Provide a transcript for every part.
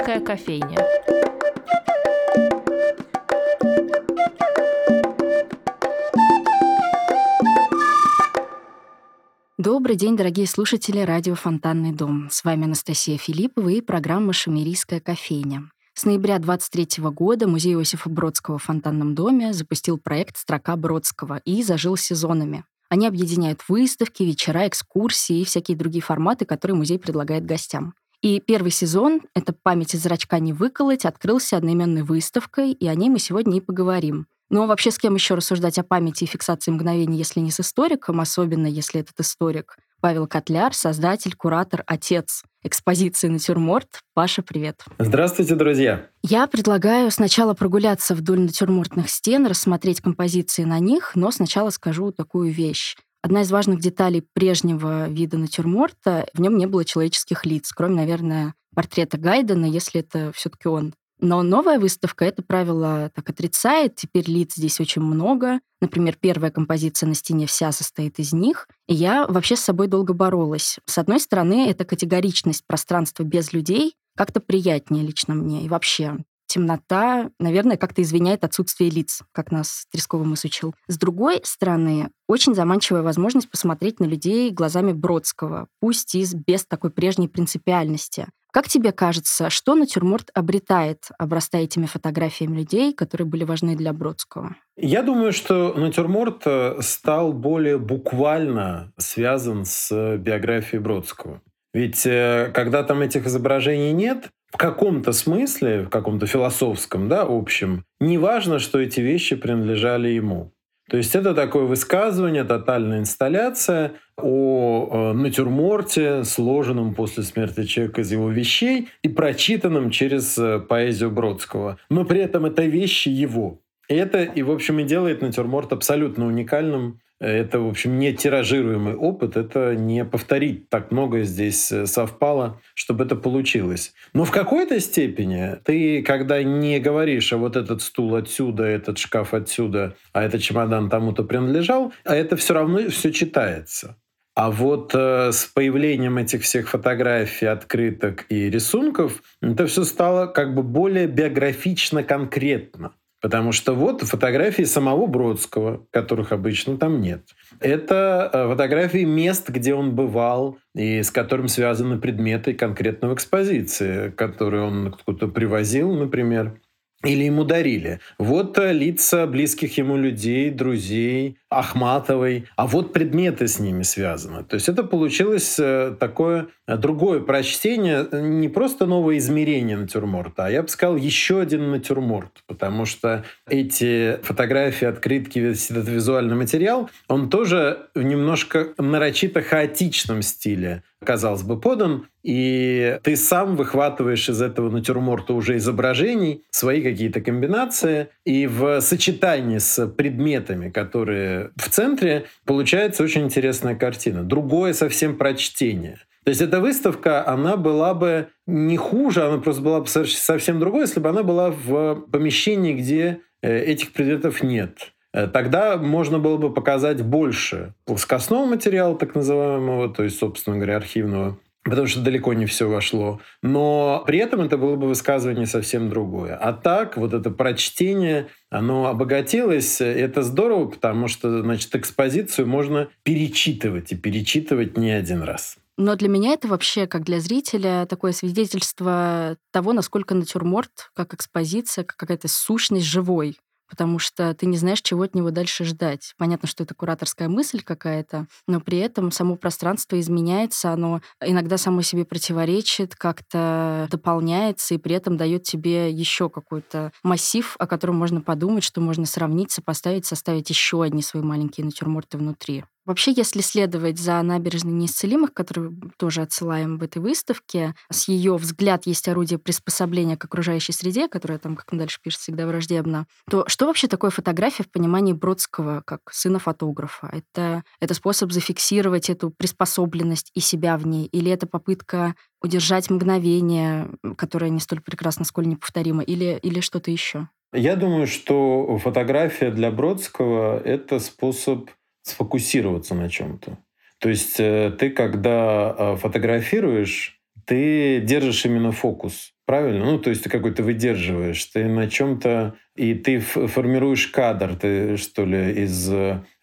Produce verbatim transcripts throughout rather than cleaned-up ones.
Шумерийская кофейня. Добрый день, дорогие слушатели радио «Фонтанный дом». С вами Анастасия Филиппова и программа «Шумерийская кофейня». С ноября двадцать третьего года Музей Иосифа Бродского в Фонтанном доме запустил проект «Строка Бродского» и зажил сезонами. Они объединяют выставки, вечера, экскурсии и всякие другие форматы, которые музей предлагает гостям. И первый сезон — это «Память из зрачка не выколоть» — открылся одноименной выставкой, и о ней мы сегодня и поговорим. Но вообще с кем еще рассуждать о памяти и фиксации мгновений, если не с историком, особенно если этот историк Павел Котляр, создатель, куратор, отец экспозиции «Натюрморт». Паша, привет. Здравствуйте, друзья. Я предлагаю сначала прогуляться вдоль натюрмортных стен, рассмотреть композиции на них, но сначала скажу такую вещь. Одна из важных деталей прежнего вида натюрморта — в нем не было человеческих лиц, кроме, наверное, портрета Гайдна, если это все-таки он. Но новая выставка это правило так отрицает. Теперь лиц здесь очень много. Например, первая композиция на стене вся состоит из них. И я вообще с собой долго боролась. С одной стороны, эта категоричность пространства без людей как-то приятнее лично мне. И вообще темнота, наверное, как-то извиняет отсутствие лиц, как нас Тресков нас учил. С другой стороны, очень заманчивая возможность посмотреть на людей глазами Бродского, пусть и без такой прежней принципиальности. Как тебе кажется, что натюрморт обретает, обрастая этими фотографиями людей, которые были важны для Бродского? Я думаю, что натюрморт стал более буквально связан с биографией Бродского. Ведь когда там этих изображений нет, в каком-то смысле, в каком-то философском, да, общем, не важно, что эти вещи принадлежали ему. То есть это такое высказывание, тотальная инсталляция о натюрморте, сложенном после смерти человека из его вещей и прочитанном через поэзию Бродского. Но при этом это вещи его. И это, и, в общем, и делает натюрморт абсолютно уникальным. Это, в общем, не тиражируемый опыт, это не повторить. Так многое здесь совпало, чтобы это получилось. Но в какой-то степени ты, когда не говоришь, а вот этот стул отсюда, этот шкаф отсюда, а этот чемодан тому-то принадлежал, а это все равно все читается. А вот э, с появлением этих всех фотографий, открыток и рисунков это все стало как бы более биографично конкретно. Потому что вот фотографии самого Бродского, которых обычно там нет. Это фотографии мест, где он бывал, и с которым связаны предметы конкретно в экспозиции, которые он кто-то привозил, например, или ему дарили. Вот лица близких ему людей, друзей, Ахматовой, а вот предметы с ними связаны. То есть это получилось такое другое прочтение, не просто новое измерение натюрморта, а я бы сказал, еще один натюрморт, потому что эти фотографии, открытки, весь этот визуальный материал, он тоже в немножко нарочито хаотичном стиле, казалось бы, подан, и ты сам выхватываешь из этого натюрморта уже изображений, свои какие-то комбинации, и в сочетании с предметами, которые в центре, получается очень интересная картина. Другое совсем прочтение. То есть эта выставка, она была бы не хуже, она просто была бы совсем другой, если бы она была в помещении, где этих предметов нет. Тогда можно было бы показать больше плоскостного материала, так называемого, то есть, собственно говоря, архивного, потому что далеко не все вошло. Но при этом это было бы высказывание совсем другое. А так, вот это прочтение, оно обогатилось. Это здорово, потому что, значит, экспозицию можно перечитывать, и перечитывать не один раз. Но для меня это вообще, как для зрителя, такое свидетельство того, насколько натюрморт, как экспозиция, как какая-то сущность живой. Потому что ты не знаешь, чего от него дальше ждать. Понятно, что это кураторская мысль какая-то, но при этом само пространство изменяется, оно иногда само себе противоречит, как-то дополняется и при этом дает тебе еще какой-то массив, о котором можно подумать, что можно сравнить, сопоставить, составить еще одни свои маленькие натюрморты внутри. Вообще, если следовать за набережной неисцелимых, которую тоже отсылаем в этой выставке, с ее «Взгляд есть орудие приспособления к окружающей среде», которая там, как он дальше пишет, всегда враждебна, то что вообще такое фотография в понимании Бродского как сына фотографа? Это, это способ зафиксировать эту приспособленность и себя в ней? Или это попытка удержать мгновение, которое не столь прекрасно, сколь неповторимо? Или, или что-то еще? Я думаю, что фотография для Бродского — это способ сфокусироваться на чем-то. То есть ты, когда фотографируешь, ты держишь именно фокус, правильно? Ну, то есть ты какой-то выдерживаешь, ты на чем-то... И ты формируешь кадр, ты, что ли, из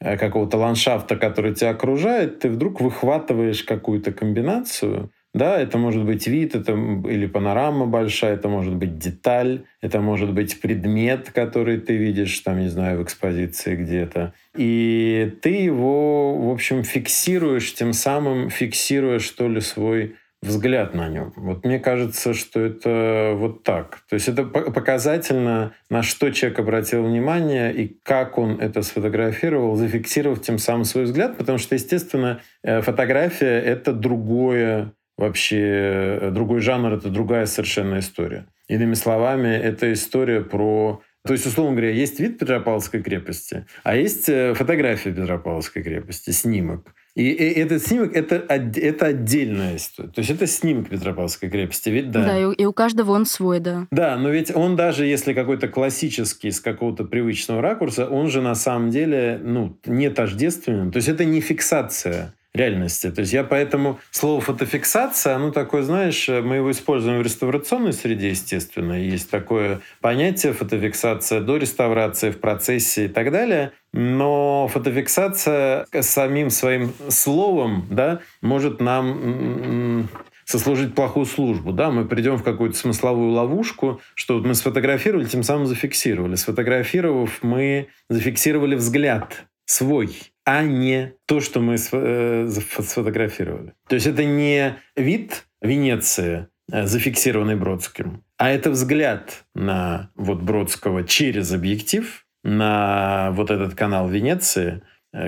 какого-то ландшафта, который тебя окружает, ты вдруг выхватываешь какую-то комбинацию. Да, это может быть вид, это или панорама большая, это может быть деталь, это может быть предмет, который ты видишь, там, не знаю, в экспозиции где-то. И ты его, в общем, фиксируешь, тем самым фиксируя, что ли, свой взгляд на нем. Вот мне кажется, что это вот так. То есть это показательно, на что человек обратил внимание и как он это сфотографировал, зафиксировав тем самым свой взгляд, потому что, естественно, фотография — это другое вообще, другой жанр, это другая совершенно история. Иными словами, это история про... То есть, условно говоря, есть вид Петропавловской крепости, а есть фотография Петропавловской крепости, снимок. И этот снимок это, — это отдельная история. То есть это снимок Петропавловской крепости, ведь да? Да, и у каждого он свой, да. Да, но ведь он даже, если какой-то классический, с какого-то привычного ракурса, он же на самом деле ну, не тождественен. То есть это не фиксация реальности. То есть я поэтому... Слово «фотофиксация», оно такое, знаешь, мы его используем в реставрационной среде, естественно. Есть такое понятие «фотофиксация» до реставрации, в процессе и так далее. Но фотофиксация самим своим словом, да, может нам сослужить плохую службу. Да? Мы придем в какую-то смысловую ловушку, что вот мы сфотографировали, тем самым зафиксировали. Сфотографировав, мы зафиксировали взгляд свой, а не то, что мы сфотографировали. То есть это не вид Венеции, зафиксированный Бродским, а это взгляд на вот Бродского через объектив, на вот этот канал Венеции,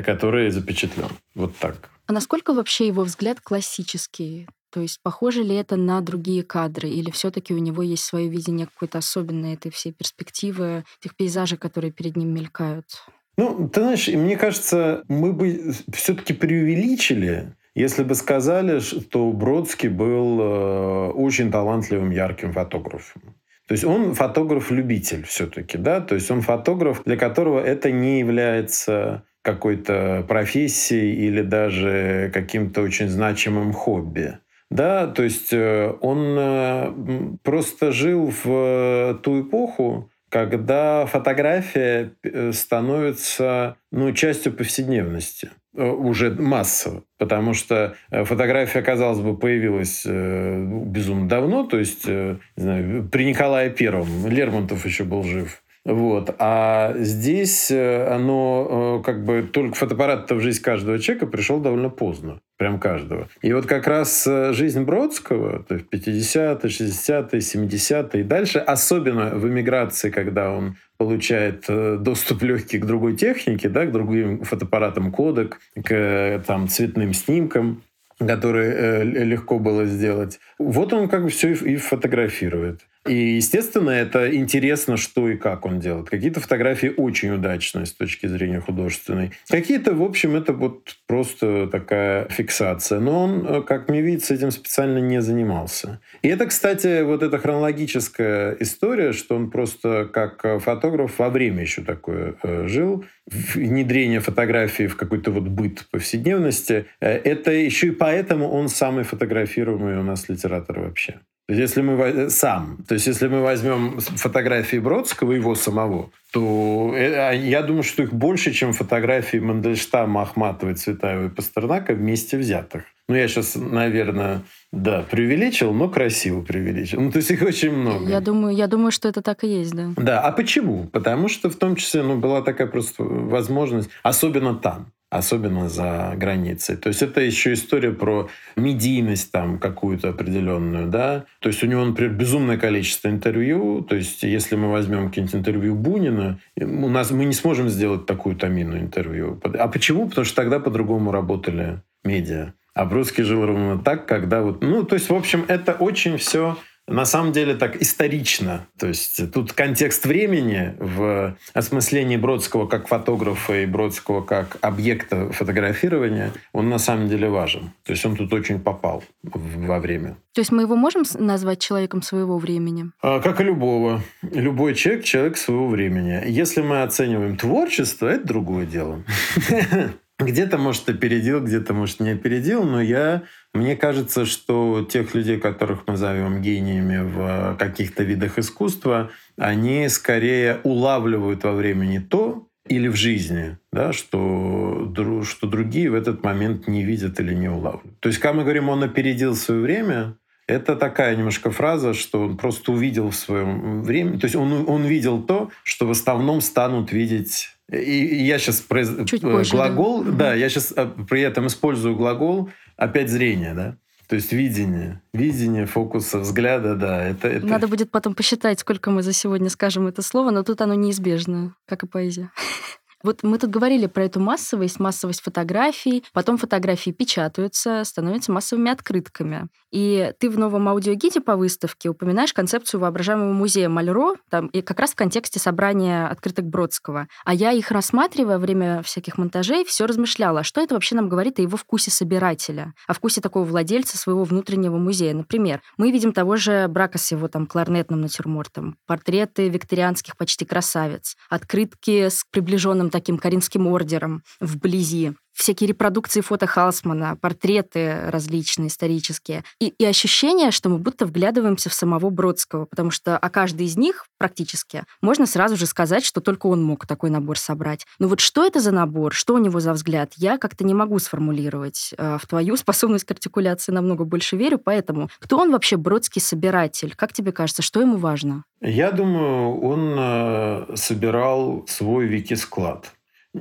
который запечатлен. Вот так. А насколько вообще его взгляд классический? То есть похоже ли это на другие кадры? Или все-таки у него есть свое видение какое-то особенное этой всей перспективы, тех пейзажей, которые перед ним мелькают? Ну, ты знаешь, мне кажется, мы бы все-таки преувеличили, если бы сказали, что Бродский был очень талантливым, ярким фотографом. То есть он фотограф-любитель все-таки, да? То есть он фотограф, для которого это не является какой-то профессией или даже каким-то очень значимым хобби. Да, то есть он просто жил в ту эпоху, когда фотография становится, ну, частью повседневности, уже массово, потому что фотография, казалось бы, появилась безумно давно, то есть, не знаю, при Николае Первом, Лермонтов еще был жив. Вот. А здесь оно как бы только фотоаппарат-то в жизнь каждого человека пришел довольно поздно. Прям каждого. И вот как раз жизнь Бродского, то есть пятидесятые, шестидесятые, семидесятые и дальше, особенно в эмиграции, когда он получает доступ легкий к другой технике, да, к другим фотоаппаратам Kodak, к там, цветным снимкам, которые легко было сделать. Вот он как бы все и фотографирует. И, естественно, это интересно, что и как он делает. Какие-то фотографии очень удачные с точки зрения художественной. Какие-то, в общем, это вот просто такая фиксация. Но он, как мне видится, этим специально не занимался. И это, кстати, вот эта хронологическая история, что он просто как фотограф во время еще такое жил. Внедрение фотографии в какой-то вот быт повседневности. Это еще и поэтому он самый фотографируемый у нас литератор вообще. Если мы сам, то есть если мы возьмем фотографии Бродского, его самого, то я думаю, что их больше, чем фотографии Мандельштама, Ахматовой, Цветаевой и Пастернака вместе взятых. Ну, я сейчас, наверное, да, преувеличил, но красиво преувеличил. Ну, то есть их очень много. Я думаю, я думаю, что это так и есть, да. Да, а почему? Потому что в том числе, ну, была такая просто возможность, особенно там. Особенно за границей. То есть это еще история про медийность там какую-то определенную, да. То есть у него, например, безумное количество интервью. То есть если мы возьмем какие-нибудь интервью Бунина, у нас мы не сможем сделать такую томину интервью. А почему? Потому что тогда по-другому работали медиа. А Бродский жил ровно так, когда вот... Ну, то есть, в общем, это очень все... На самом деле так исторично. То есть тут контекст времени в осмыслении Бродского как фотографа и Бродского как объекта фотографирования, он на самом деле важен. То есть он тут очень попал во время. То есть мы его можем назвать человеком своего времени? Как и любого. Любой человек — человек своего времени. Если мы оцениваем творчество, это другое дело. Где-то, может, опередил, где-то, может, не опередил, но я, мне кажется, что тех людей, которых мы зовем гениями в каких-то видах искусства, они скорее улавливают во времени то или в жизни, да, что, что другие в этот момент не видят или не улавливают. То есть, когда мы говорим «он опередил свое время», это такая немножко фраза, что он просто увидел в своем времени. То есть он, он видел то, что в основном станут видеть. И я сейчас произ... больше, глагол, да. да, я сейчас при этом использую глагол опять зрение, да. То есть видение, видение, фокуса, взгляда, да. Это, это... Надо будет потом посчитать, сколько мы за сегодня скажем это слово, но тут оно неизбежно, как и поэзия. Вот мы тут говорили про эту массовость, массовость фотографий. Потом фотографии печатаются, становятся массовыми открытками. И ты в новом аудиогиде по выставке упоминаешь концепцию воображаемого музея Мальро, там, и как раз в контексте собрания открыток Бродского. А я их рассматривая во время всяких монтажей, все размышляла, что это вообще нам говорит о его вкусе собирателя, о вкусе такого владельца своего внутреннего музея. Например, мы видим того же Брака с его там, кларнетным натюрмортом, портреты викторианских почти красавиц, открытки с приближенным таким коринфским ордером вблизи, всякие репродукции фото Халсмана, портреты различные, исторические. И, и ощущение, что мы будто вглядываемся в самого Бродского, потому что о каждой из них практически можно сразу же сказать, что только он мог такой набор собрать. Но вот что это за набор, что у него за взгляд, я как-то не могу сформулировать. В твою способность к артикуляции намного больше верю, поэтому кто он вообще, Бродский собиратель? Как тебе кажется, что ему важно? Я думаю, он собирал свой вики-склад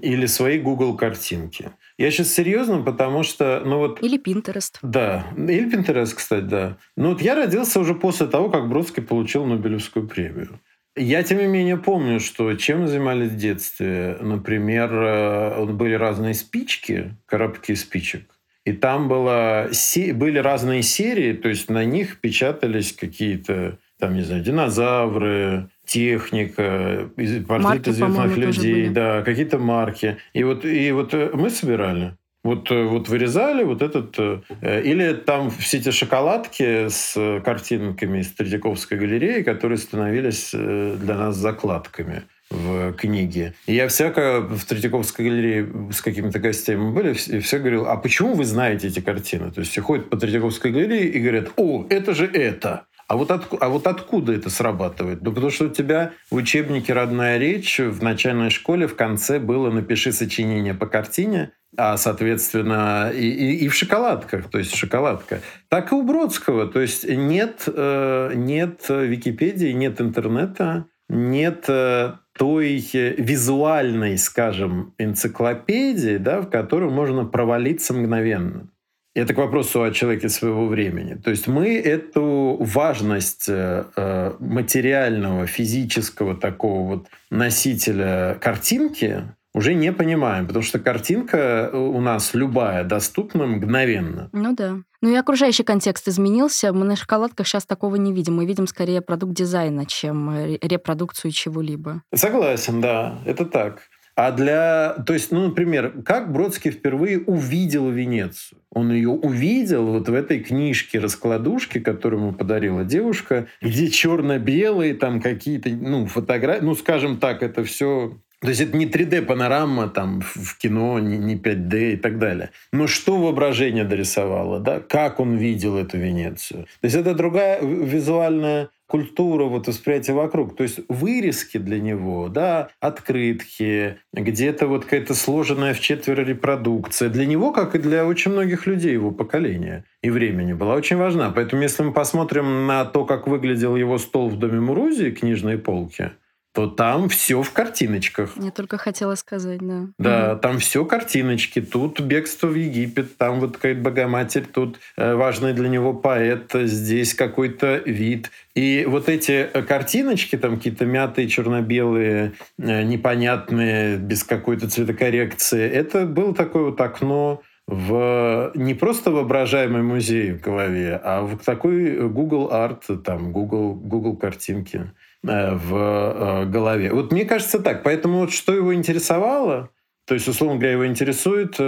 или свои Google-картинки. Я сейчас серьезно, потому что... Ну вот, или Pinterest. Да. Или Pinterest, кстати, да. Но вот я родился уже после того, как Бродский получил Нобелевскую премию. Я, тем не менее, помню, что чем занимались в детстве. Например, были разные спички, коробки спичек. И там было, были разные серии, то есть на них печатались какие-то, там, не знаю, динозавры, техника, портреты известных людей, да, какие-то марки. И вот, и вот мы собирали. Вот, вот вырезали вот этот... Или там все эти шоколадки с картинками из Третьяковской галереи, которые становились для нас закладками в книге. И я всяко в Третьяковской галерее с какими-то гостями мы были, и все говорил, а почему вы знаете эти картины? То есть все ходят по Третьяковской галерее и говорят, о, это же это! А вот, от, а вот откуда это срабатывает? Ну, потому что у тебя в учебнике «Родная речь» в начальной школе в конце было «Напиши сочинение по картине», а, соответственно, и, и, и в шоколадках, то есть шоколадка. Так и у Бродского. То есть нет, нет Википедии, нет интернета, нет той визуальной, скажем, энциклопедии, да, в которую можно провалиться мгновенно. Это к вопросу о человеке своего времени. То есть мы эту важность материального, физического такого вот носителя картинки уже не понимаем, потому что картинка у нас любая доступна мгновенно. Ну да. Ну и окружающий контекст изменился. Мы на шоколадках сейчас такого не видим. Мы видим скорее продукт дизайна, чем репродукцию чего-либо. Согласен, да, это так. А для... То есть, ну, например, как Бродский впервые увидел Венецию? Он ее увидел вот в этой книжке-раскладушке, которую ему подарила девушка, где черно-белые там какие-то, ну, фотографии... Ну, скажем так, это все... То есть это не три дэ-панорама там в кино, не пять дэ и так далее. Но что воображение дорисовало, да? Как он видел эту Венецию? То есть это другая визуальная... культура, вот восприятие вокруг. То есть вырезки для него, да, открытки, где-то вот какая-то сложенная в четверо репродукция. Для него, как и для очень многих людей его поколения и времени, была очень важна. Поэтому если мы посмотрим на то, как выглядел его стол в доме Мурузии, книжные полки, то там все в картиночках. Я только хотела сказать, да. Да, mm-hmm. Там все картиночки. Тут бегство в Египет, там вот какая-то Богоматерь, тут важный для него поэт, здесь какой-то вид. И вот эти картиночки, там какие-то мятые, черно-белые, непонятные, без какой-то цветокоррекции, это было такое вот окно в не просто воображаемый музей в голове, а в такой Google Art, там, Google, Google картинки в голове. Вот мне кажется так. Поэтому вот что его интересовало, то есть, условно говоря, его интересует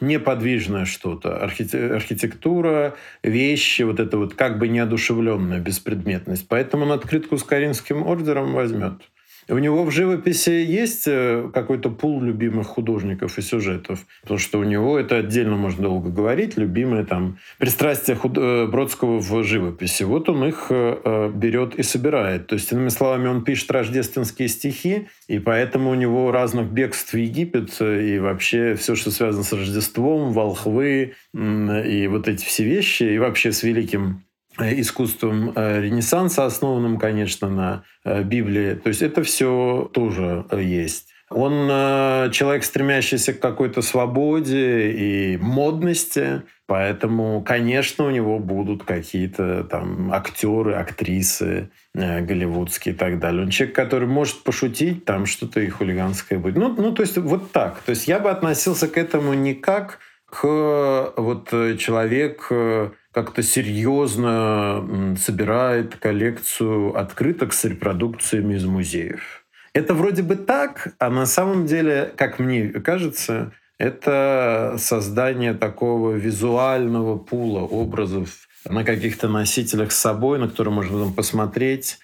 неподвижное что-то, архитектура, вещи, вот это вот как бы неодушевленная беспредметность. Поэтому он открытку с коринфским ордером возьмет. У него в живописи есть какой-то пул любимых художников и сюжетов? Потому что у него, это отдельно можно долго говорить, любимые там пристрастия худ... Бродского в живописи. Вот он их берет и собирает. То есть, иными словами, он пишет рождественские стихи, и поэтому у него разных бегств в Египет и вообще все, что связано с Рождеством, волхвы и вот эти все вещи, и вообще с великим искусством Ренессанса, основанным, конечно, на Библии. То есть это все тоже есть. Он человек, стремящийся к какой-то свободе и модности, поэтому, конечно, у него будут какие-то там актеры, актрисы голливудские и так далее. Он человек, который может пошутить, там что-то и хулиганское будет. Ну, ну, то есть вот так. То есть я бы относился к этому не как к вот человек... как-то серьезно собирает коллекцию открыток с репродукциями из музеев. Это вроде бы так, а на самом деле, как мне кажется, это создание такого визуального пула образов на каких-то носителях с собой, на которые можно там посмотреть,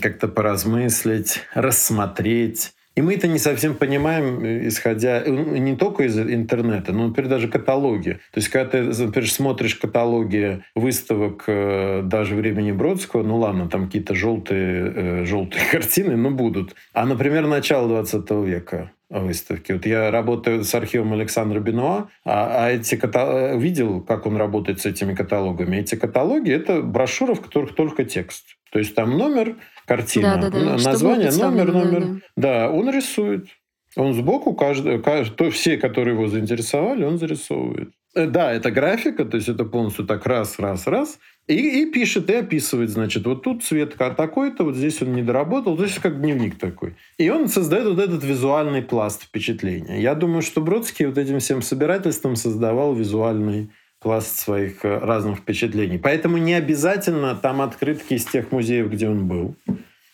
как-то поразмыслить, рассмотреть. И мы это не совсем понимаем, исходя не только из интернета, но, например, даже каталоги. То есть, когда ты, например, смотришь каталоги выставок даже времени Бродского, ну ладно, там какие-то желтые, желтые картины, ну будут. А, например, начало двадцатого века. Выставки. Вот я работаю с архивом Александра Бенуа, а, а эти ката... видел, как он работает с этими каталогами. Эти каталоги — это брошюры, в которых только текст. То есть там номер, картина, да, да, да. название, номер, номер. Да, да. да, он рисует. Он сбоку, каждый, каждый, все, которые его заинтересовали, он зарисовывает. Да, это графика, то есть это полностью так раз, раз, раз. И, и пишет, и описывает, значит, вот тут Цветка такой-то, вот здесь он не доработал, то есть как дневник такой. И он создает вот этот визуальный пласт впечатления. Я думаю, что Бродский вот этим всем собирательством создавал визуальный пласт своих разных впечатлений. Поэтому не обязательно там открытки из тех музеев, где он был.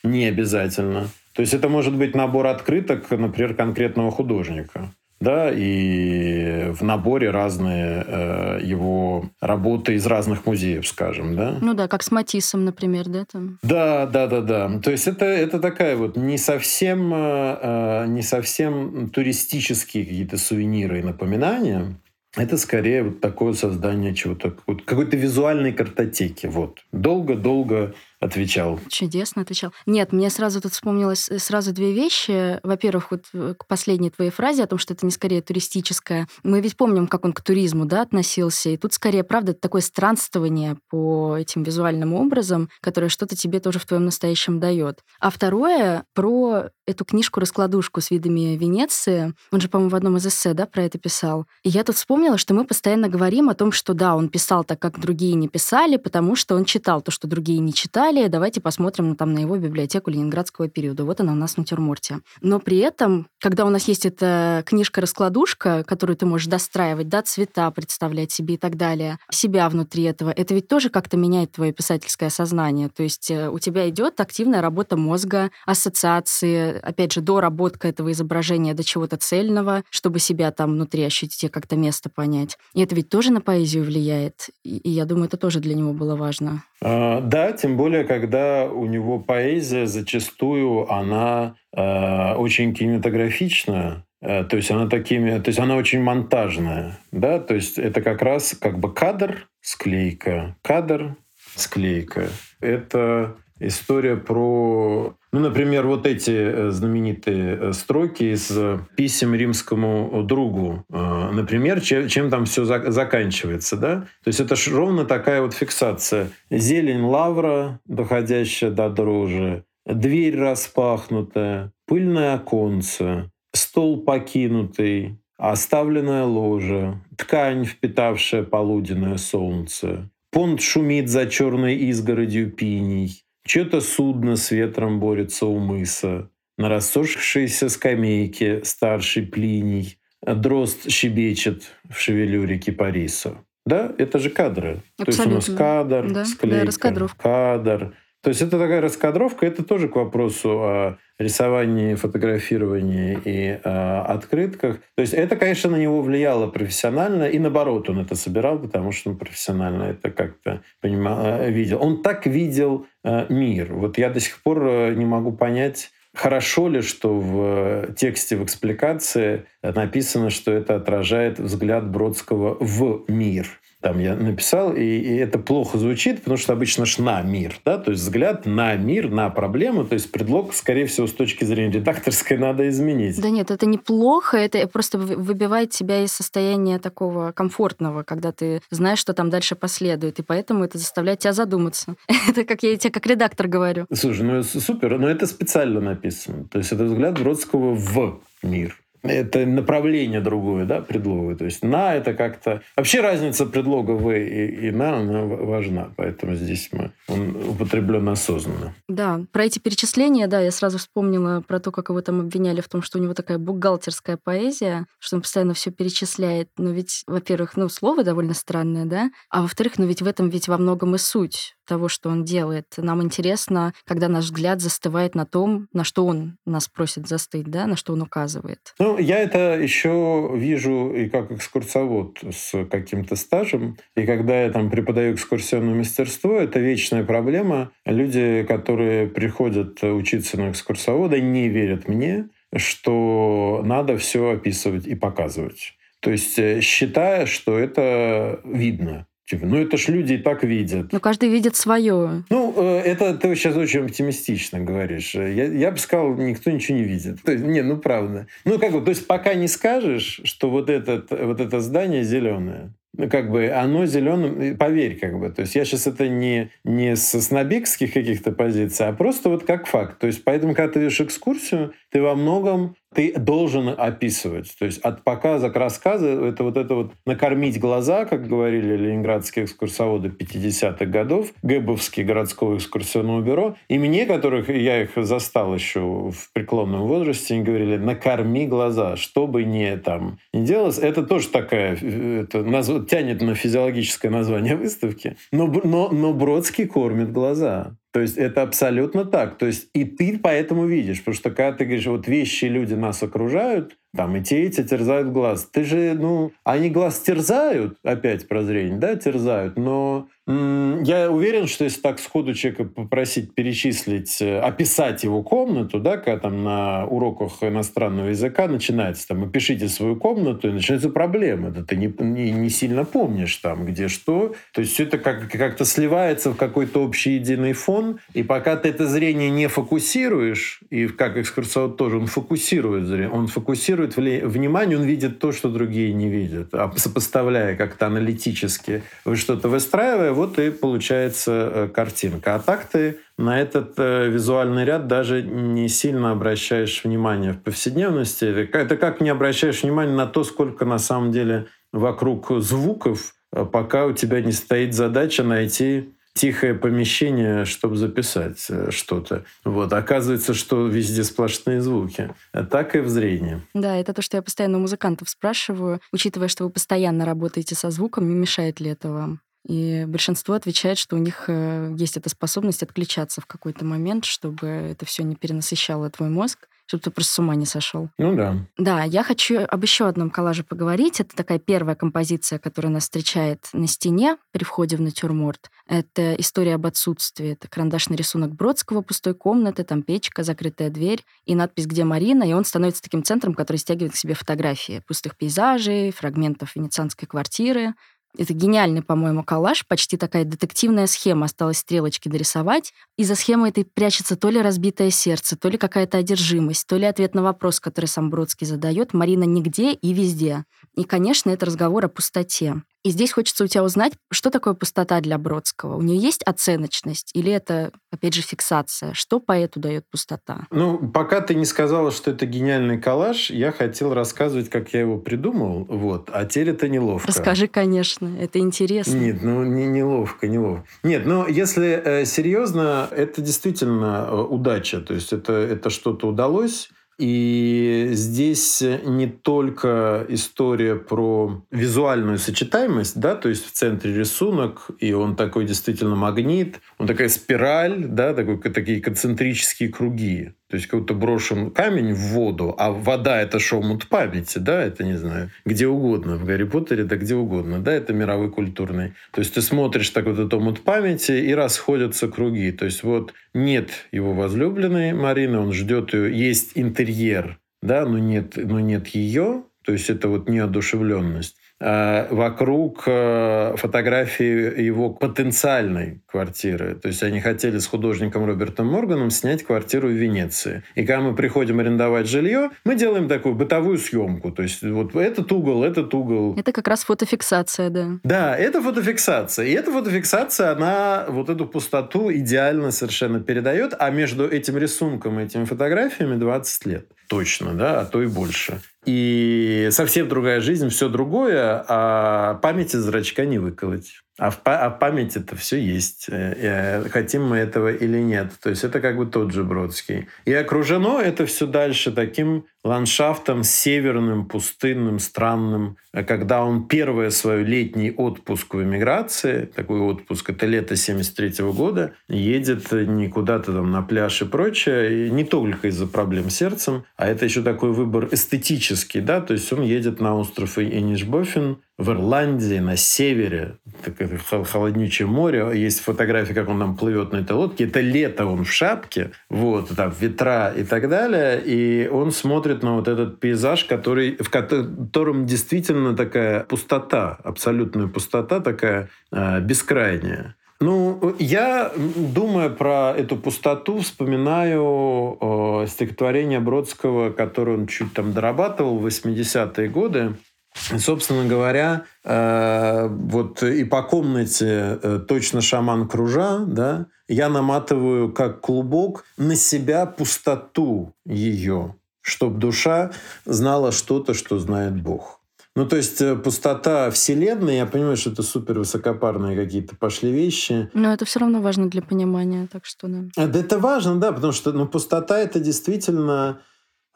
Не обязательно. То есть это может быть набор открыток, например, конкретного художника. Да, и в наборе разные э, его работы из разных музеев, скажем, да? Ну да, как с Матиссом, например, да? Там. Да, да, да, да. То есть это, это такая вот не совсем, э, не совсем туристические какие-то сувениры и напоминания. Это скорее вот такое создание чего-то, какой-то визуальной картотеки. Вот. Долго-долго отвечал. Чудесно отвечал. Нет, мне сразу тут вспомнилось сразу две вещи. Во-первых, вот к последней твоей фразе о том, что это не скорее туристическое. Мы ведь помним, как он к туризму, да, относился. И тут скорее, правда, такое странствование по этим визуальным образам, которое что-то тебе тоже в твоем настоящем дает. А второе, про эту книжку-раскладушку с видами Венеции. Он же, по-моему, в одном из эссе, да, про это писал. И я тут вспомнила, что мы постоянно говорим о том, что да, он писал так, как другие не писали, потому что он читал то, что другие не читали. Давайте посмотрим ну, там, на его библиотеку ленинградского периода. Вот она у нас в натюрморте. Но при этом, когда у нас есть эта книжка-раскладушка, которую ты можешь достраивать, да, цвета представлять себе и так далее, себя внутри этого, это ведь тоже как-то меняет твое писательское сознание. То есть у тебя идет активная работа мозга, ассоциации, опять же, доработка этого изображения до чего-то цельного, чтобы себя там внутри ощутить и как-то место понять. И это ведь тоже на поэзию влияет. И, и я думаю, это тоже для него было важно. А, да, тем более когда у него поэзия зачастую она э, очень кинематографична, э, то есть она такими, то есть она очень монтажная, да, то есть это как раз как бы кадр, склейка, кадр, склейка. Это история про, ну, например, вот эти знаменитые строки из писем римскому другу, например, чем, чем там все заканчивается, да? То есть это ровно такая вот фиксация. Зелень лавра, доходящая до дрожи, дверь распахнутая, пыльное оконце, стол покинутый, оставленное ложе, ткань, впитавшая полуденное солнце, понт шумит за черной изгородью пиней, чьё-то судно с ветром борется у мыса. На рассохшейся скамейке старший Плиний. Дрозд щебечет в шевелюре кипариса. Да, это же кадры. Абсолютно. То есть у нас кадр, да, склейка, да, кадр. То есть это такая раскадровка. Это тоже к вопросу о рисовании, фотографировании и э, открытках. То есть это, конечно, на него влияло профессионально, и наоборот он это собирал, потому что он профессионально это как-то понимал, видел. Он так видел э, мир. Вот я до сих пор не могу понять, Хорошо ли, что в тексте, в экспликации написано, что это отражает взгляд Бродского в мир? Там я написал, и, и это плохо звучит, потому что обычно ж на мир, да, то есть взгляд на мир, на проблему, то есть предлог, скорее всего, с точки зрения редакторской надо изменить. Да нет, это неплохо, это просто выбивает тебя из состояния такого комфортного, когда ты знаешь, что там дальше последует, и поэтому это заставляет тебя задуматься. Это как я тебе как редактор говорю. Слушай, ну супер, но это специально написано, то есть это взгляд Бродского в мир. Это направление другое, да, предлога. То есть «на» — это как-то... Вообще разница предлога «в» и, и «на» она важна, поэтому здесь мы... он употреблен осознанно. Да, про эти перечисления, да, я сразу вспомнила про то, как его там обвиняли в том, что у него такая бухгалтерская поэзия, что он постоянно все перечисляет. Но ведь, во-первых, ну, слово довольно странное, да? А во-вторых, ну ведь в этом ведь во многом и суть того, что он делает. Нам интересно, когда наш взгляд застывает на том, на что он нас просит застыть, да, на что он указывает. Ну, я это еще вижу и как экскурсовод с каким-то стажем. И когда я там преподаю экскурсионное мастерство, это вечная проблема. Люди, которые приходят учиться на экскурсовода, не верят мне, что надо все описывать и показывать. То есть считая, что это видно. Ну, это ж люди и так видят. Но каждый видит свое. Ну, это ты сейчас очень оптимистично говоришь. Я, я бы сказал, никто ничего не видит. То есть, не, ну правда. Ну, как бы, то есть, пока не скажешь, что вот, этот, вот это здание зеленое. Ну, как бы оно зеленым, поверь, как бы. То есть я сейчас это не, не со снобекских каких-то позиций, а просто вот как факт. То есть поэтому, когда ты ведешь экскурсию, ты во многом ты должен описывать. То есть от показа к рассказу это вот это вот накормить глаза, как говорили ленинградские экскурсоводы пятидесятых годов, гэбовские городского экскурсионного бюро. И мне, которых я их застал еще в преклонном возрасте, они говорили: накорми глаза, что бы ни там ни делалось. Это тоже такая... Это назва, тянет на физиологическое название выставки. Но, но, но Бродский кормит глаза. То есть это абсолютно так. То есть и ты поэтому видишь. Потому что когда ты говоришь, вот вещи и люди нас окружают, там и те, и те терзают глаз. Ты же, ну, они глаз терзают, опять про зрение, да, терзают. Но м- я уверен, что если так сходу человека попросить перечислить, описать его комнату, да, когда там на уроках иностранного языка начинается там, опишите свою комнату, и начинаются проблемы. Да ты не, не, не сильно помнишь там, где что. То есть все это как- как-то сливается в какой-то общий единый фон. И пока ты это зрение не фокусируешь, и как экскурсовод тоже, он фокусирует зрение, он фокусирует внимание, он видит то, что другие не видят. А сопоставляя как-то аналитически, вы что-то выстраивая, вот и получается картинка. А так ты на этот визуальный ряд даже не сильно обращаешь внимание в повседневности. Это как не обращаешь внимания на то, сколько на самом деле вокруг звуков, пока у тебя не стоит задача найти... тихое помещение, чтобы записать что-то. Вот. Оказывается, что везде сплошные звуки. А так и в зрении. Да, это то, что я постоянно у музыкантов спрашиваю. Учитывая, что вы постоянно работаете со звуком, не мешает ли это вам? И большинство отвечает, что у них есть эта способность отключаться в какой-то момент, чтобы это все не перенасыщало твой мозг, чтобы ты просто с ума не сошел. Ну да. Да, я хочу об еще одном коллаже поговорить. Это такая первая композиция, которая нас встречает на стене при входе в натюрморт. Это «История об отсутствии». Это карандашный рисунок Бродского, пустой комнаты, там печка, закрытая дверь и надпись «Где Марина?». И он становится таким центром, который стягивает к себе фотографии пустых пейзажей, фрагментов венецианской квартиры. Это гениальный, по-моему, коллаж, почти такая детективная схема. Осталось стрелочки дорисовать. И за схемой этой прячется то ли разбитое сердце, то ли какая-то одержимость, то ли ответ на вопрос, который сам Бродский задает. Марина нигде и везде. И, конечно, это разговор о пустоте. И здесь хочется у тебя узнать, что такое пустота для Бродского. У нее есть оценочность или это, опять же, фиксация? Что поэту дает пустота? Ну, пока ты не сказала, что это гениальный коллаж, я хотел рассказывать, как я его придумал, вот, а теперь это неловко. Расскажи, конечно, это интересно. Нет, ну, не, неловко, неловко. Нет, но если э, серьезно, это действительно э, удача, то есть это, это что-то удалось. И здесь не только история про визуальную сочетаемость, да, то есть в центре рисунок, и он такой действительно магнит, он такая спираль, да, такой, такие концентрические круги. То есть, как будто брошен камень в воду, а вода — это шомут памяти, да, это, не знаю, где угодно, в Гарри Поттере, да где угодно, да, это мировой культурный. То есть, ты смотришь так вот этот омут памяти, и расходятся круги. То есть, вот нет его возлюбленной Марины, он ждет ее, есть интерьер, да, но нет, но нет ее, то есть, это вот неодушевленность. Вокруг фотографии его потенциальной квартиры. То есть они хотели с художником Робертом Морганом снять квартиру в Венеции. И когда мы приходим арендовать жилье, мы делаем такую бытовую съемку. То есть вот этот угол, этот угол. Это как раз фотофиксация, да. Да, это фотофиксация. И эта фотофиксация, она вот эту пустоту идеально совершенно передает. А между этим рисунком и этими фотографиями двадцать лет. Точно, да, а то и больше. И совсем другая жизнь, все другое, а память из зрачка не выколоть. А в па- а память это все есть. Хотим мы этого или нет. То есть это как бы тот же Бродский. И окружено это все дальше таким ландшафтом северным, пустынным, странным. Когда он первый свой летний отпуск в эмиграции, такой отпуск, это лето семьдесят третьего года, едет не куда-то там на пляж и прочее, и не только из-за проблем с сердцем, а это еще такой выбор эстетический, да, то есть он едет на остров Инишбофин, в Ирландии, на севере, такое холоднючее море. Есть фотографии, как он там плывет на этой лодке. Это лето, он в шапке, вот, там ветра и так далее. И он смотрит на вот этот пейзаж, который, в котором действительно такая пустота, абсолютная пустота, такая э, бескрайняя. Ну, я, думая про эту пустоту, вспоминаю э, стихотворение Бродского, которое он чуть там дорабатывал в восьмидесятые годы. Собственно говоря, э, вот и по комнате э, точно шаман кружа, да, я наматываю как клубок на себя пустоту ее, чтобы душа знала что-то, что знает Бог. Ну, то есть, пустота вселенной, я понимаю, что это супер высокопарные какие-то пошли вещи. Но это все равно важно для понимания, так что, да. Это, это важно, да, потому что ну, пустота — это действительно...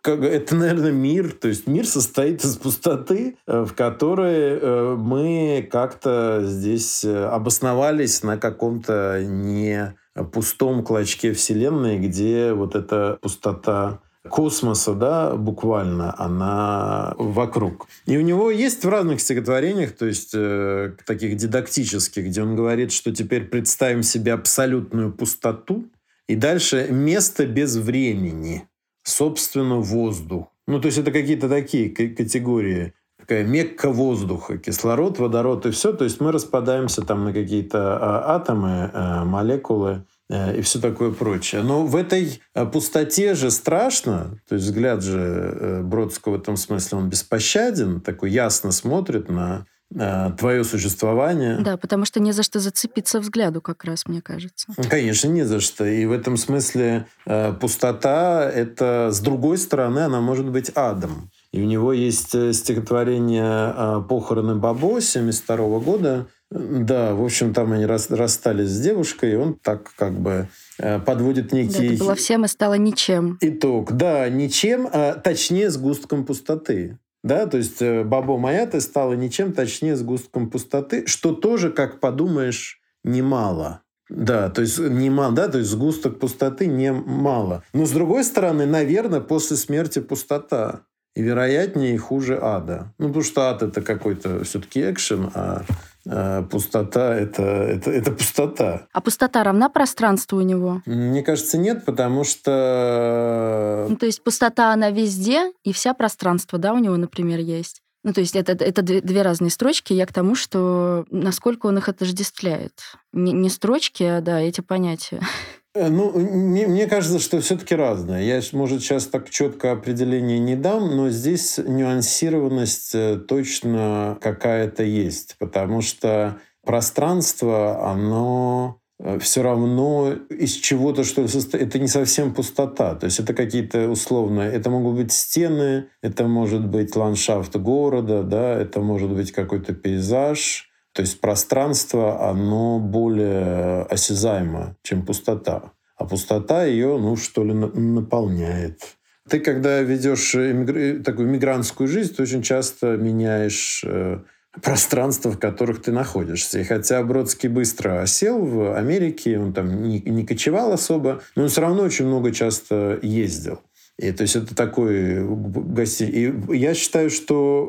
Это, наверное, мир. То есть мир состоит из пустоты, в которой мы как-то здесь обосновались на каком-то не пустом клочке Вселенной, где вот эта пустота космоса, да, буквально, она вокруг. И у него есть в разных стихотворениях, то есть э, таких дидактических, где он говорит, что теперь представим себе абсолютную пустоту, и дальше место без времени. Собственно, воздух. Ну, то есть это какие-то такие категории. Такая мекка воздуха. Кислород, водород и все. То есть мы распадаемся там на какие-то атомы, молекулы и все такое прочее. Но в этой пустоте же страшно. То есть взгляд же Бродского в этом смысле, он беспощаден. Такой ясно смотрит на твое существование. Да, потому что не за что зацепиться взгляду как раз, мне кажется. Конечно, не за что. И в этом смысле э, пустота, это, с другой стороны, она может быть адом. И у него есть стихотворение «Похороны Бабо» семьдесят второго года. Да, в общем, там они расстались с девушкой, и он так как бы подводит некий... Да, это было всем и стало ничем. Итог. Да, ничем, а точнее сгустком пустоты. Да, то есть «Бабо моя, ты стала ничем, точнее сгустком пустоты», что тоже, как подумаешь, немало. Да, то есть немало, да, то есть сгусток пустоты немало. Но с другой стороны, наверное, после смерти пустота. И вероятнее, и хуже ада. Ну, потому что ад — это какой-то все-таки экшен, а, а пустота — это, это, это пустота. А пустота равна пространству у него? Мне кажется, нет, потому что... Ну, то есть пустота, она везде, и вся пространство, да, у него, например, есть? Ну, то есть это, это две разные строчки. Я к тому, что насколько он их отождествляет. Не, не строчки, а, да, эти понятия. Ну, мне, мне кажется, что все-таки разное. Я, может, сейчас так четко определение не дам, но здесь нюансированность точно какая-то есть, потому что пространство, оно все равно из чего-то, что состоит. Это не совсем пустота. То есть это какие-то условные... Это могут быть стены, это может быть ландшафт города, да, это может быть какой-то пейзаж. То есть пространство, оно более осязаемо, чем пустота. А пустота ее, ну, что ли, наполняет. Ты, когда ведешь эмигр... такую мигрантскую жизнь, ты очень часто меняешь пространства, в которых ты находишься. И хотя Бродский быстро осел в Америке, он там не, не кочевал особо, но он все равно очень много часто ездил. И, то есть это такой гостиниц. И я считаю, что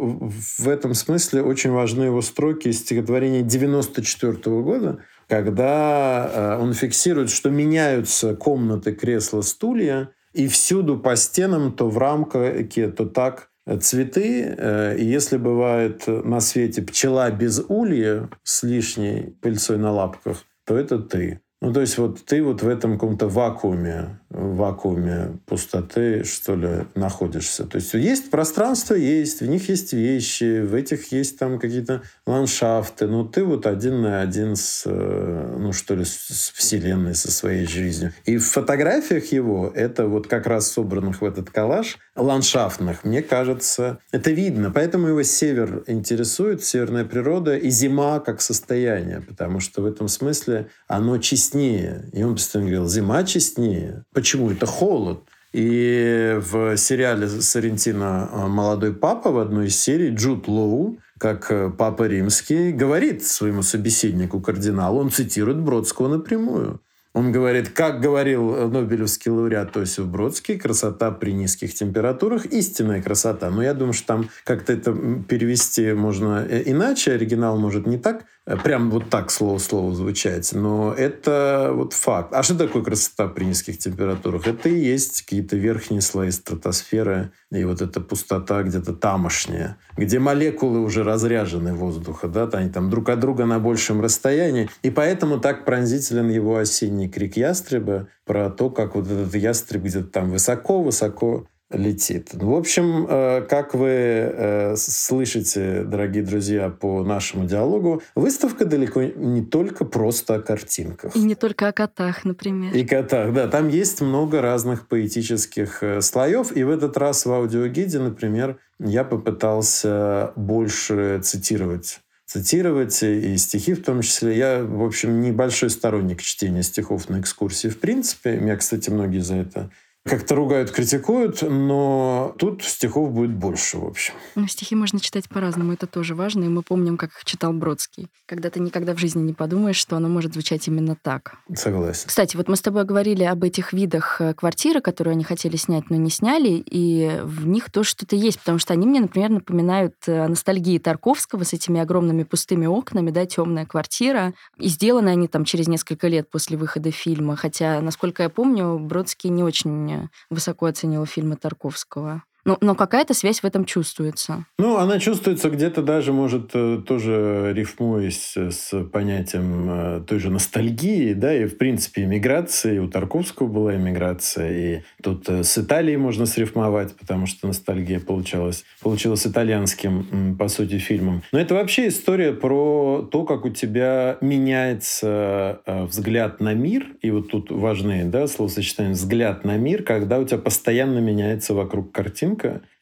в этом смысле очень важны его строки из стихотворения девяносто четвёртого года, когда он фиксирует, что меняются комнаты, кресла, стулья, и всюду по стенам то в рамке, то так цветы. И если бывает на свете пчела без улья с лишней пыльцой на лапках, то это ты. Ну, то есть вот ты вот в этом каком-то вакууме, вакууме пустоты, что ли, находишься. То есть есть пространство, есть, в них есть вещи, в этих есть там какие-то ландшафты, но ты вот один на один с, ну, что ли, с вселенной, со своей жизнью. И в фотографиях его, это вот как раз собранных в этот коллаж, ландшафтных, мне кажется, это видно. Поэтому его север интересует, северная природа и зима как состояние, потому что в этом смысле оно чистое. И он постоянно говорил, зима честнее. Почему? Это холод. И в сериале «Сорентино» «Молодой папа» в одной из серий Джуд Лоу, как папа римский, говорит своему собеседнику, кардиналу, он цитирует Бродского напрямую. Он говорит, как говорил нобелевский лауреат Иосиф Бродский, красота при низких температурах – истинная красота. Но я думаю, что там как-то это перевести можно иначе, оригинал может не так, прям вот так слово-слово звучать, но это вот факт. А что такое красота при низких температурах? Это и есть какие-то верхние слои стратосферы, и вот эта пустота где-то тамошняя, где молекулы уже разряжены воздуха, да, они там друг от друга на большем расстоянии, и поэтому так пронзителен его осенний крик ястреба про то, как вот этот ястреб где-то там высоко-высоко летит. В общем, как вы слышите, дорогие друзья, по нашему диалогу, выставка далеко не только просто о картинках. И не только о котах, например. И котах, да. Там есть много разных поэтических слоев. И в этот раз в аудиогиде, например, я попытался больше цитировать. Цитировать и стихи в том числе. Я, в общем, небольшой сторонник чтения стихов на экскурсии в принципе. Меня, кстати, многие за это как-то ругают, критикуют, но тут стихов будет больше, в общем. Ну, стихи можно читать по-разному, это тоже важно, и мы помним, как их читал Бродский. Когда ты никогда в жизни не подумаешь, что оно может звучать именно так. Согласен. Кстати, вот мы с тобой говорили об этих видах квартиры, которые они хотели снять, но не сняли, и в них тоже что-то есть, потому что они мне, например, напоминают о ностальгии Тарковского с этими огромными пустыми окнами, да, темная квартира, и сделаны они там через несколько лет после выхода фильма, хотя, насколько я помню, Бродский не очень высоко оценила фильмы Тарковского. Но, но какая-то связь в этом чувствуется. Ну, она чувствуется где-то даже, может, тоже рифмуясь с понятием той же ностальгии, да, и, в принципе, эмиграции. У Тарковского была эмиграция, и тут с Италией можно срифмовать, потому что ностальгия получалась, получилась итальянским, по сути, фильмом. Но это вообще история про то, как у тебя меняется взгляд на мир, и вот тут важны, да, словосочетания «взгляд на мир», когда у тебя постоянно меняется вокруг картинка.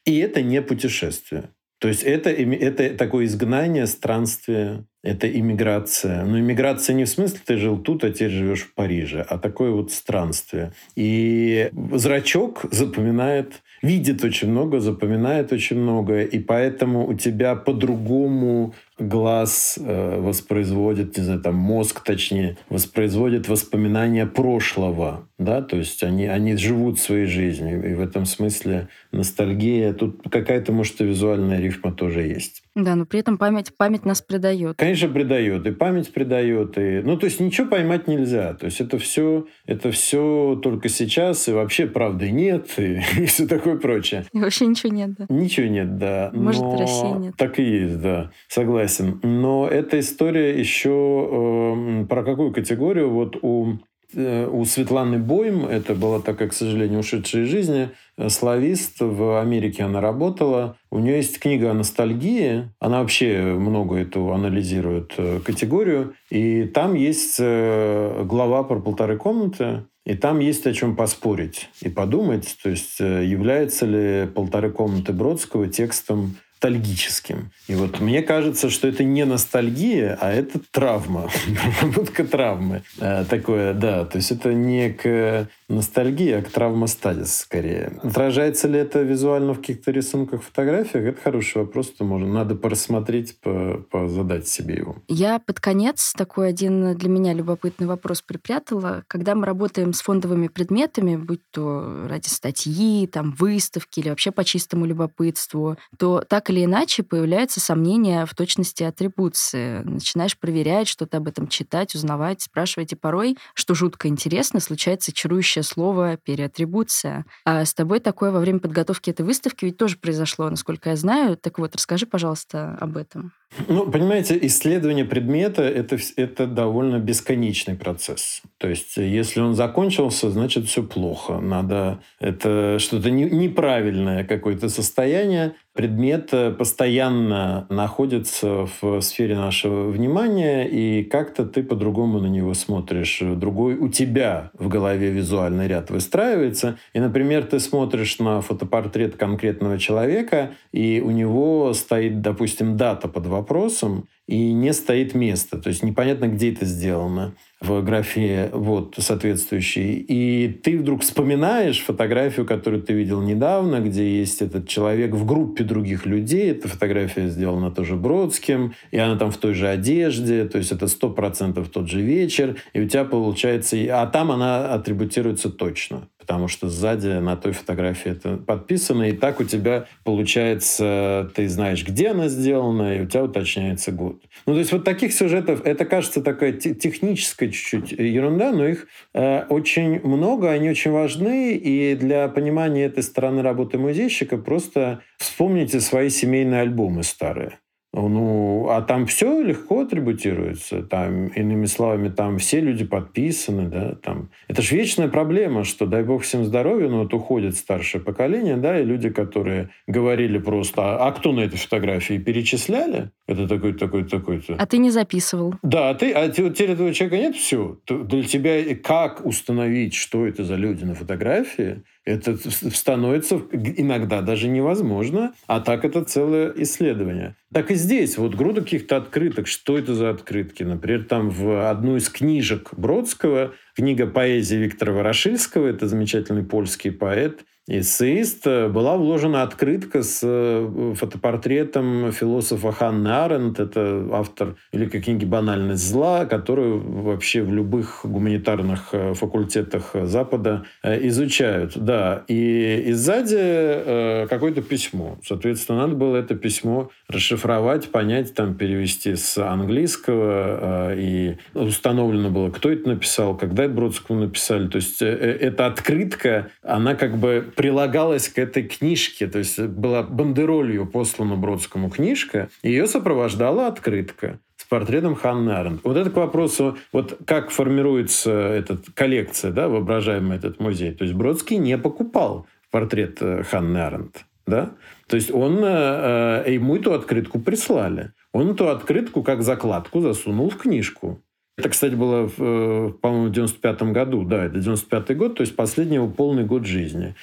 И это не путешествие. То есть это, это такое изгнание, странствие, это иммиграция. Но иммиграция не в смысле ты жил тут, а теперь живешь в Париже, а такое вот странствие. И зрачок запоминает, видит очень много, запоминает очень много, и поэтому у тебя по-другому глаз воспроизводит, не знаю, там мозг, точнее, воспроизводит воспоминания прошлого, да, то есть они, они живут своей жизнью, и в этом смысле ностальгия, тут какая-то, может, и визуальная рифма тоже есть. Да, но при этом память, память нас предает. Конечно, предает, и память предает, и... Ну, то есть ничего поймать нельзя, то есть это все, это все только сейчас, и вообще правды нет, и, и все такое прочее. И вообще ничего нет, да. Ничего нет, да. Может, но... России нет. Так и есть, да, согласен. Но эта история еще э, про какую категорию? Вот у, э, у Светланы Бойм, это была такая, к сожалению, ушедшая из жизни, славист, в Америке она работала. У нее есть книга о ностальгии. Она вообще много эту анализирует категорию. И там есть глава про полторы комнаты. И там есть о чем поспорить и подумать. То есть является ли полторы комнаты Бродского текстом ностальгическим. И вот мне кажется, что это не ностальгия, а это травма. Проработка травмы. Такое, да. То есть это не к ностальгия, как травмостазис скорее. Отражается ли это визуально в каких-то рисунках, фотографиях? Это хороший вопрос, то можно, надо порассмотреть, позадать себе его. Я под конец такой один для меня любопытный вопрос припрятала. Когда мы работаем с фондовыми предметами, будь то ради статьи, там, выставки или вообще по чистому любопытству, то так или иначе появляются сомнения в точности атрибуции. Начинаешь проверять, что-то об этом читать, узнавать, спрашивать. И порой, что жутко интересно, случается чарующая слово переатрибуция. А с тобой такое во время подготовки этой выставки ведь тоже произошло, насколько я знаю. Так вот, расскажи, пожалуйста, об этом. Ну, понимаете, исследование предмета это, – это довольно бесконечный процесс. То есть, если он закончился, значит, все плохо. Надо это что-то не, неправильное какое-то состояние. Предмет постоянно находится в сфере нашего внимания, и как-то ты по-другому на него смотришь. Другой у тебя в голове визуальный ряд выстраивается. И, например, ты смотришь на фотопортрет конкретного человека, и у него стоит, допустим, дата под вопросом, и не стоит место. То есть непонятно, где это сделано в графе вот, соответствующей. И ты вдруг вспоминаешь фотографию, которую ты видел недавно, где есть этот человек в группе других людей. Эта фотография сделана тоже Бродским, и она там в той же одежде. То есть это сто процентов тот же вечер. И у тебя получается... А там она атрибутируется точно, потому что сзади на той фотографии это подписано. И так у тебя получается... Ты знаешь, где она сделана, и у тебя уточняется год. Ну, то есть вот таких сюжетов, это кажется такая техническая чуть-чуть ерунда, но их э, очень много, они очень важны, и для понимания этой стороны работы музейщика просто вспомните свои семейные альбомы старые. Ну, а там все легко атрибутируется. Там, иными словами, там все люди подписаны, да, там. Это же вечная проблема, что, дай бог всем здоровья, но вот уходит старшее поколение, да, и люди, которые говорили просто, а, а кто на этой фотографии, перечисляли? Это такой, такой, такой-то. А ты не записывал. Да, а ты, а теперь этого человека нет, все. Для тебя как установить, что это за люди на фотографии? Это становится иногда даже невозможно, а так это целое исследование. Так и здесь вот груда каких-то открыток. Что это за открытки? Например, там в одну из книжек Бродского, книга поэзии Виктора Ворошильского, это замечательный польский поэт, эссеист, была вложена открытка с фотопортретом философа Ханны Арендт. Это автор великой книги «Банальность зла», которую вообще в любых гуманитарных факультетах Запада изучают. Да. И, и сзади какое-то письмо. Соответственно, надо было это письмо расшифровать, понять, там, перевести с английского. И установлено было, кто это написал, когда это Бродскому написали. То есть эта открытка, она как бы прилагалась к этой книжке. То есть была бандеролью послана Бродскому книжка, ее сопровождала открытка с портретом Ханны Арендт. Вот это к вопросу, вот как формируется эта коллекция, да, воображаемый этот музей. То есть Бродский не покупал портрет Ханны Арендт. Да? То есть он, э, ему эту открытку прислали. Он эту открытку как закладку засунул в книжку. Это, кстати, было, по-моему, в девяносто пятом году. Да, это девяносто пятый год, то есть последний его полный год жизни.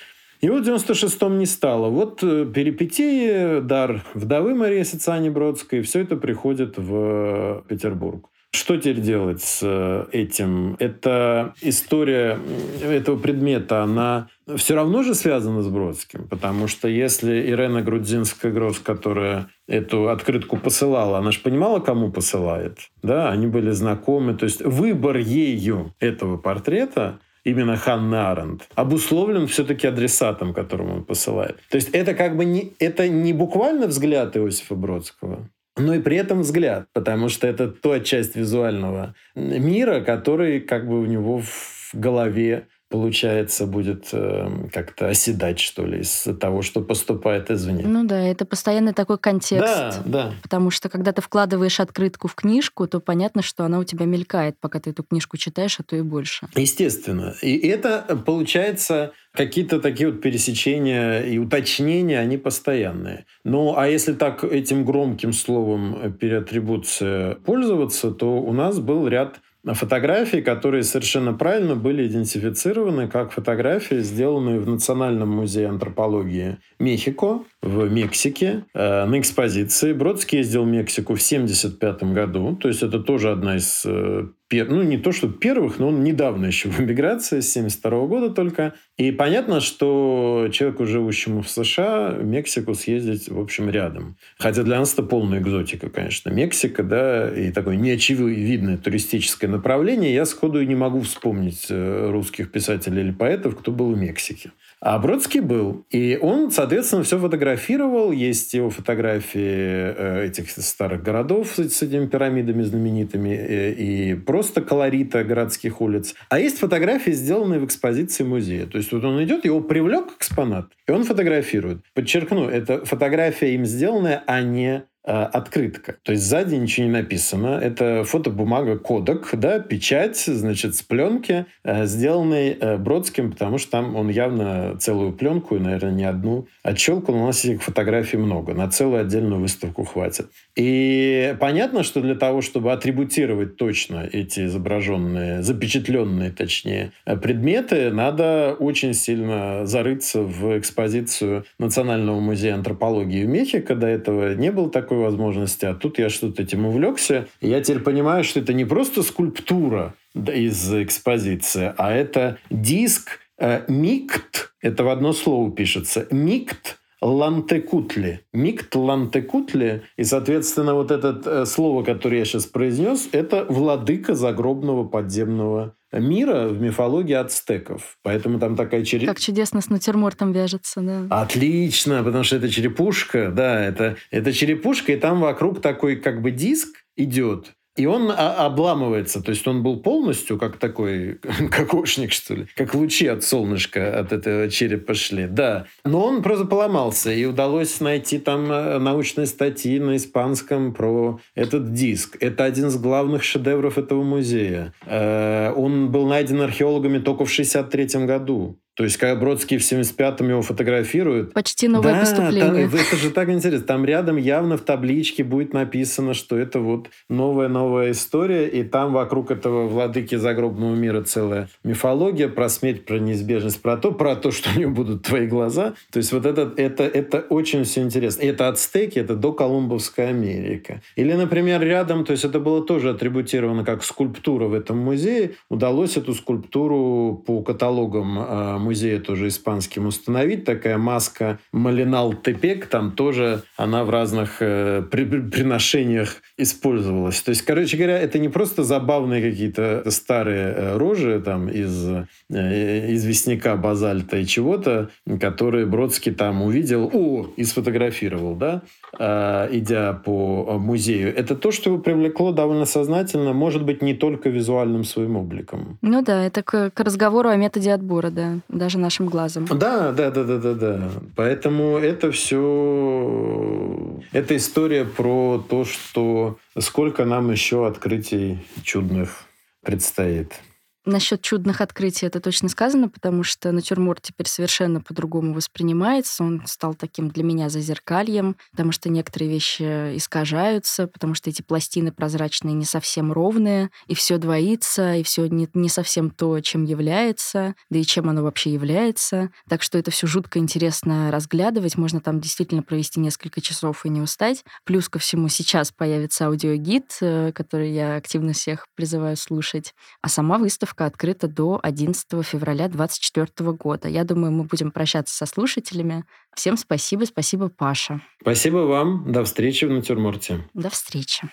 И вот в девяносто шестом не стало. Вот перипетии, дар вдовы Марии Социане Бродской, все это приходит в Петербург. Что теперь делать с этим? Эта история этого предмета, она все равно же связана с Бродским, потому что если Ирена Грудзинская-Гросс, которая эту открытку посылала, она же понимала, кому посылает, да, они были знакомы, то есть выбор ею этого портрета именно Ханны Арендт, обусловлен все-таки адресатом, которому он посылает. То есть это как бы не, это не буквально взгляд Иосифа Бродского, но и при этом взгляд, потому что это та часть визуального мира, который как бы у него в голове, получается, будет э, как-то оседать, что ли, из того, что поступает извне. Ну да, это постоянный такой контекст. Да, да. Потому что, когда ты вкладываешь открытку в книжку, то понятно, что она у тебя мелькает, пока ты эту книжку читаешь, а то и больше. Естественно. И это, получается, какие-то такие вот пересечения и уточнения, они постоянные. Ну, а если так этим громким словом переатрибуция пользоваться, то у нас был ряд фотографии, которые совершенно правильно были идентифицированы как фотографии, сделанные в Национальном музее антропологии Мехико, в Мексике, э, на экспозиции. Бродский ездил в Мексику в семьдесят пятом году, то есть это тоже одна из э, ну, не то что первых, но он недавно еще в эмиграции, с семьдесят второго года только. И понятно, что человеку, живущему в США, в Мексику съездить, в общем, рядом. Хотя для нас это полная экзотика, конечно. Мексика, да, и такое неочевидное туристическое направление. Я сходу не могу вспомнить русских писателей или поэтов, кто был в Мексике. А Бродский был. И он, соответственно, все фотографировал. Есть его фотографии этих старых городов с этими пирамидами знаменитыми и просто колорита городских улиц. А есть фотографии, сделанные в экспозиции музея. То есть вот он идет, его привлек экспонат, и он фотографирует. Подчеркну, это фотография им сделанная, а не открытка. То есть сзади ничего не написано. Это фотобумага Kodak, да, печать, значит, с пленки, сделанной Бродским, потому что там он явно целую пленку, и, наверное, не одну, отщелкал. У нас этих фотографий много. На целую отдельную выставку хватит. И понятно, что для того, чтобы атрибутировать точно эти изображенные, запечатленные, точнее, предметы, надо очень сильно зарыться в экспозицию Национального музея антропологии в Мехико. До этого не было такой возможности, а тут я что-то этим увлекся. И я теперь понимаю, что это не просто скульптура из экспозиции, а это диск э, микт, это в одно слово пишется, микт Лантекутли. Микт Лантекутли. И, соответственно, вот это слово, которое я сейчас произнес, это владыка загробного подземного мира в мифологии ацтеков. Поэтому там такая черепушка. Как чудесно с натюрмортом вяжется, да. Отлично, потому что это черепушка, да, это, это черепушка, и там вокруг такой как бы диск идет. И он обламывается, то есть он был полностью как такой кокошник, что ли, как лучи от солнышка от этого черепа шли, да. Но он просто поломался, и удалось найти там научные статьи на испанском про этот диск. Это один из главных шедевров этого музея. Он был найден археологами только в шестьдесят третьем году. То есть, когда Бродский в семьдесят пятом его фотографирует... Почти новое да, поступление. Там, это же так интересно. Там рядом явно в табличке будет написано, что это вот новая-новая история, и там вокруг этого владыки загробного мира целая мифология про смерть, про неизбежность, про то, про то, что у него будут твои глаза. То есть, вот это, это, это очень все интересно. Это ацтеки, это доколумбовская Америка. Или, например, рядом, то есть, это было тоже атрибутировано как скульптура в этом музее. Удалось эту скульптуру по каталогам музея тоже испанским установить. Такая маска Малиналтепек, там тоже она в разных э, при, при, приношениях использовалась. То есть, короче говоря, это не просто забавные какие-то старые э, рожи там, из э, известняка, базальта и чего-то, которые Бродский там увидел, о, и сфотографировал, да, э, идя по музею. Это то, что его привлекло довольно сознательно, может быть, не только визуальным своим обликом. Ну да, это к, к разговору о методе отбора, да. Даже нашим глазом. Да, да, да, да, да, да. Поэтому это все... Это история про то, что сколько нам еще открытий чудных предстоит. Насчет чудных открытий это точно сказано, потому что натюрморт теперь совершенно по-другому воспринимается. Он стал таким для меня зазеркальем, потому что некоторые вещи искажаются, потому что эти пластины прозрачные не совсем ровные, и все двоится, и все не, не совсем то, чем является, да и чем оно вообще является. Так что это все жутко интересно разглядывать. Можно там действительно провести несколько часов и не устать. Плюс ко всему сейчас появится аудиогид, который я активно всех призываю слушать. А сама выставка открыта до одиннадцатого февраля две тысячи двадцать четвёртого года. Я думаю, мы будем прощаться со слушателями. Всем спасибо. Спасибо, Паша. Спасибо вам. До встречи в натюрморте. До встречи.